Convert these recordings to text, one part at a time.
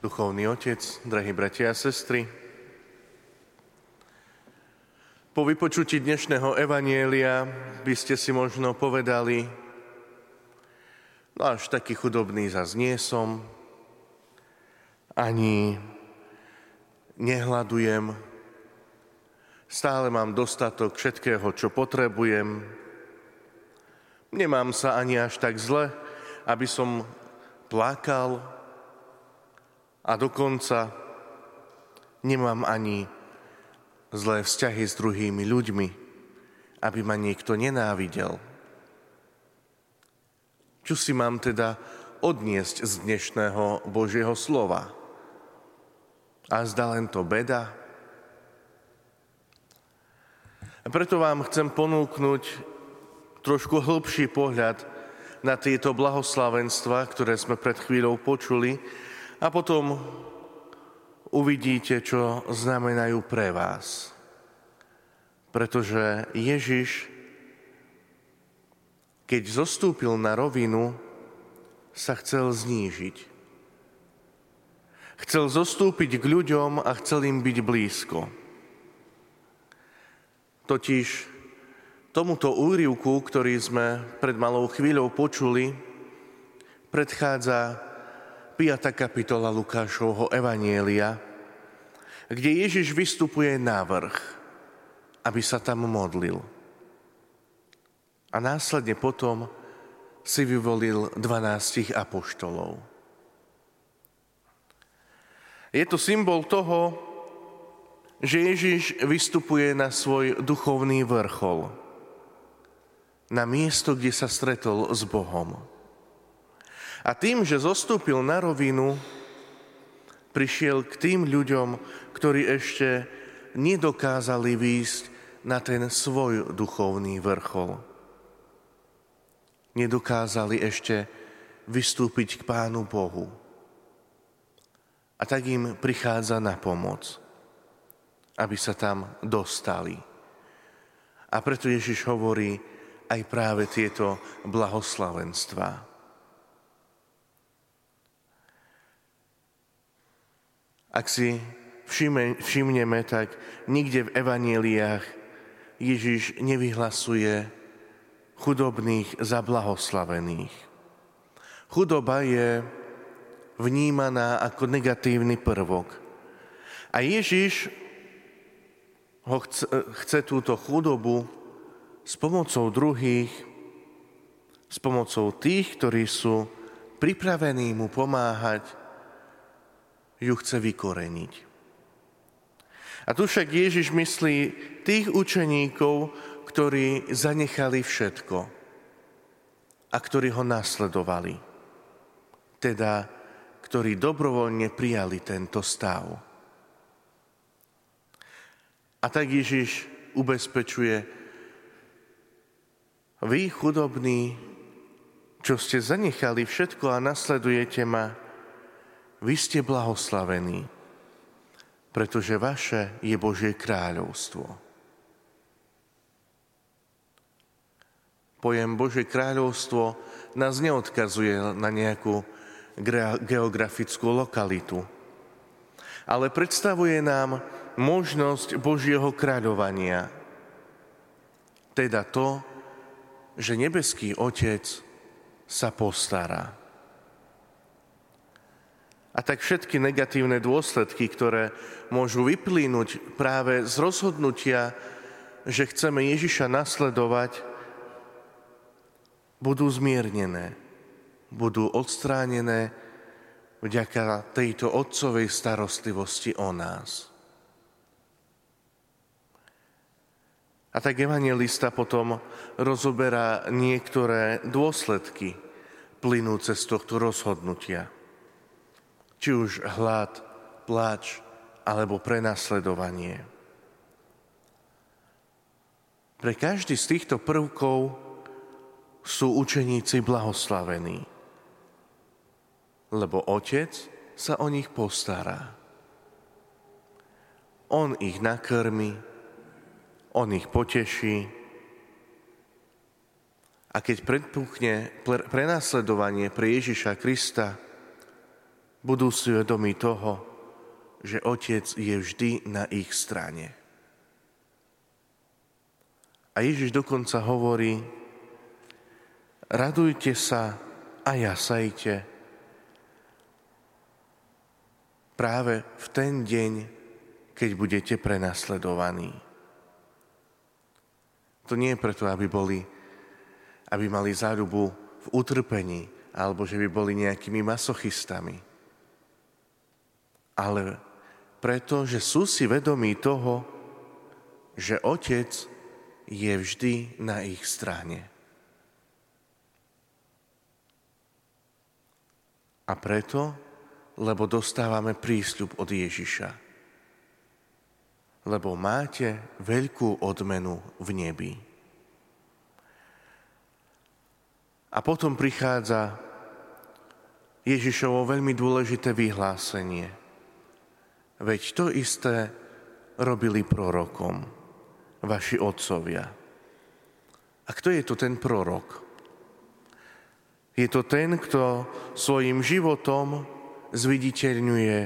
Duchovný otec, drahí bratia a sestry, po vypočutí dnešného evanjelia by ste si možno povedali, no až taký chudobný zas nie som, ani nehladujem, stále mám dostatok všetkého, čo potrebujem, nemám sa ani až tak zle, aby som plakal, a dokonca nemám ani zlé vzťahy s druhými ľuďmi, aby ma niekto nenávidel. Čo si mám teda odniesť z dnešného Božieho slova? A zdá len to beda? A preto vám chcem ponúknuť trošku hlbší pohľad na tieto blahoslavenstva, ktoré sme pred chvíľou počuli, a potom uvidíte, čo znamenajú pre vás. Pretože Ježiš, keď zostúpil na rovinu, sa chcel znížiť. Chcel zostúpiť k ľuďom a chcel im byť blízko. Totiž tomuto úryvku, ktorý sme pred malou chvíľou počuli, predchádza 5. kapitola Lukášovho evanjelia, kde Ježiš vystupuje na vrch, aby sa tam modlil. A následne potom si vyvolil 12 apoštolov. Je to symbol toho, že Ježiš vystupuje na svoj duchovný vrchol, na miesto, kde sa stretol s Bohom. A tým, že zostúpil na rovinu, prišiel k tým ľuďom, ktorí ešte nedokázali výjsť na ten svoj duchovný vrchol. Nedokázali ešte vystúpiť k Pánu Bohu. A tak im prichádza na pomoc, aby sa tam dostali. A preto Ježiš hovorí aj práve tieto blahoslavenstvá. Ak si všimneme, tak nikde v evanjeliách Ježiš nevyhlasuje chudobných za blahoslavených. Chudoba je vnímaná ako negatívny prvok. A Ježiš chce túto chudobu s pomocou druhých, s pomocou tých, ktorí sú pripravení mu pomáhať, ju chce vykoreniť. A tu však Ježiš myslí tých učeníkov, ktorí zanechali všetko a ktorí ho nasledovali. Teda, ktorí dobrovoľne prijali tento stav. A tak Ježiš ubezpečuje, vy chudobní, čo ste zanechali všetko a nasledujete ma, vy ste blahoslavení, pretože vaše je Božie kráľovstvo. Pojem Božie kráľovstvo nás neodkazuje na nejakú geografickú lokalitu, ale predstavuje nám možnosť Božieho kráľovania, teda to, že nebeský Otec sa postará. A tak všetky negatívne dôsledky, ktoré môžu vyplynúť práve z rozhodnutia, že chceme Ježiša nasledovať, budú zmiernené, budú odstránené vďaka tejto otcovej starostlivosti o nás. A tak evanjelista potom rozoberá niektoré dôsledky plynúce z tohto rozhodnutia. Či už hlad, pláč, alebo prenasledovanie. Pre každý z týchto prvkov sú učeníci blahoslavení, lebo Otec sa o nich postará. On ich nakrmi, on ich poteší a keď predpukne prenasledovanie pre Ježiša Krista, budú si vedomí toho, že Otec je vždy na ich strane. A Ježiš dokonca hovorí: radujte sa a jasajte práve v ten deň, keď budete prenasledovaní. To nie je preto, aby mali záľubu v utrpení, alebo že by boli nejakými masochistami. Ale preto, že sú si vedomí toho, že Otec je vždy na ich strane. A preto, lebo dostávame prísľub od Ježiša. Lebo máte veľkú odmenu v nebi. A potom prichádza Ježišovo veľmi dôležité vyhlásenie. Veď to isté robili prorokom, vaši otcovia. A kto je to ten prorok? Je to ten, kto svojim životom zviditeľňuje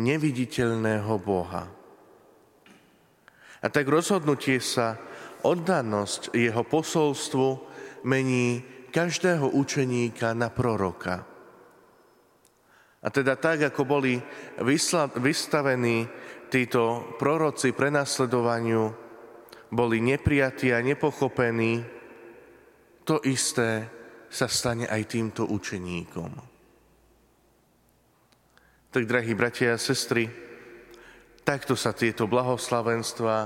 neviditeľného Boha. A tak rozhodnutie sa, oddanosť jeho posolstvu mení každého učeníka na proroka. A teda tak, ako boli vystavení títo proroci prenasledovaniu, boli neprijatí a nepochopení, to isté sa stane aj týmto učeníkom. Tak, drahí bratia a sestry, takto sa tieto blahoslavenstvá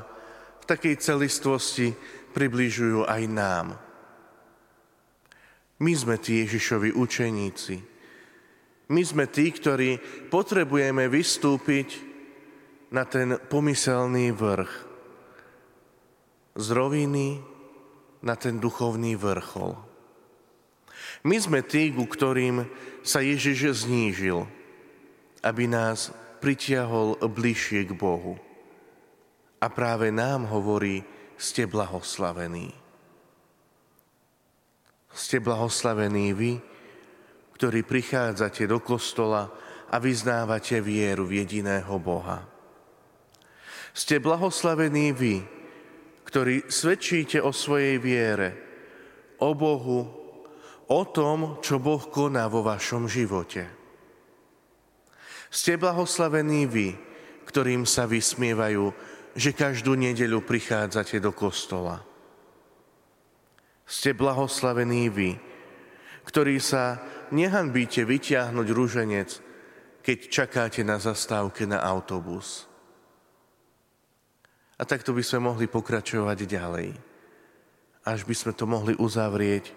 v takej celistvosti približujú aj nám. My sme tí Ježišovi učeníci. My sme tí, ktorí potrebujeme vystúpiť na ten pomyselný vrch. Z roviny na ten duchovný vrchol. My sme tí, ku ktorým sa Ježiš znížil, aby nás pritiahol bližšie k Bohu. A práve nám hovorí: ste blahoslavení. Ste blahoslavení vy, ktorí prichádzate do kostola a vyznávate vieru v jediného Boha. Ste blahoslavení vy, ktorí svedčíte o svojej viere, o Bohu, o tom, čo Boh koná vo vašom živote. Ste blahoslavení vy, ktorým sa vysmievajú, že každú nedeľu prichádzate do kostola. Ste blahoslavení vy, ktorí sa nehanbíte vytiahnuť ruženec, keď čakáte na zastávke na autobus. A takto by sme mohli pokračovať ďalej. Až by sme to mohli uzavrieť.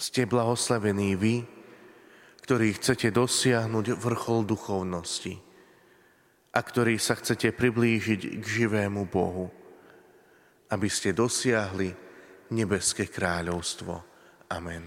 Ste blahoslavení vy, ktorí chcete dosiahnuť vrchol duchovnosti a ktorí sa chcete priblížiť k živému Bohu, aby ste dosiahli nebeské kráľovstvo. Amen.